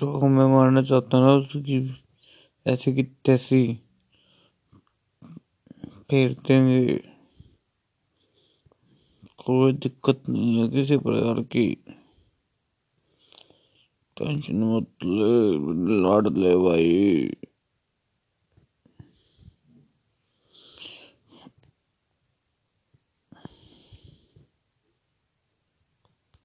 जो हमें मारना चाहता ना उसकी ऐसे की तैसी फेर देंगे, कोई दिक्कत नहीं है किसी प्रकार की। टेंशन मत ले, लाड ले भाई।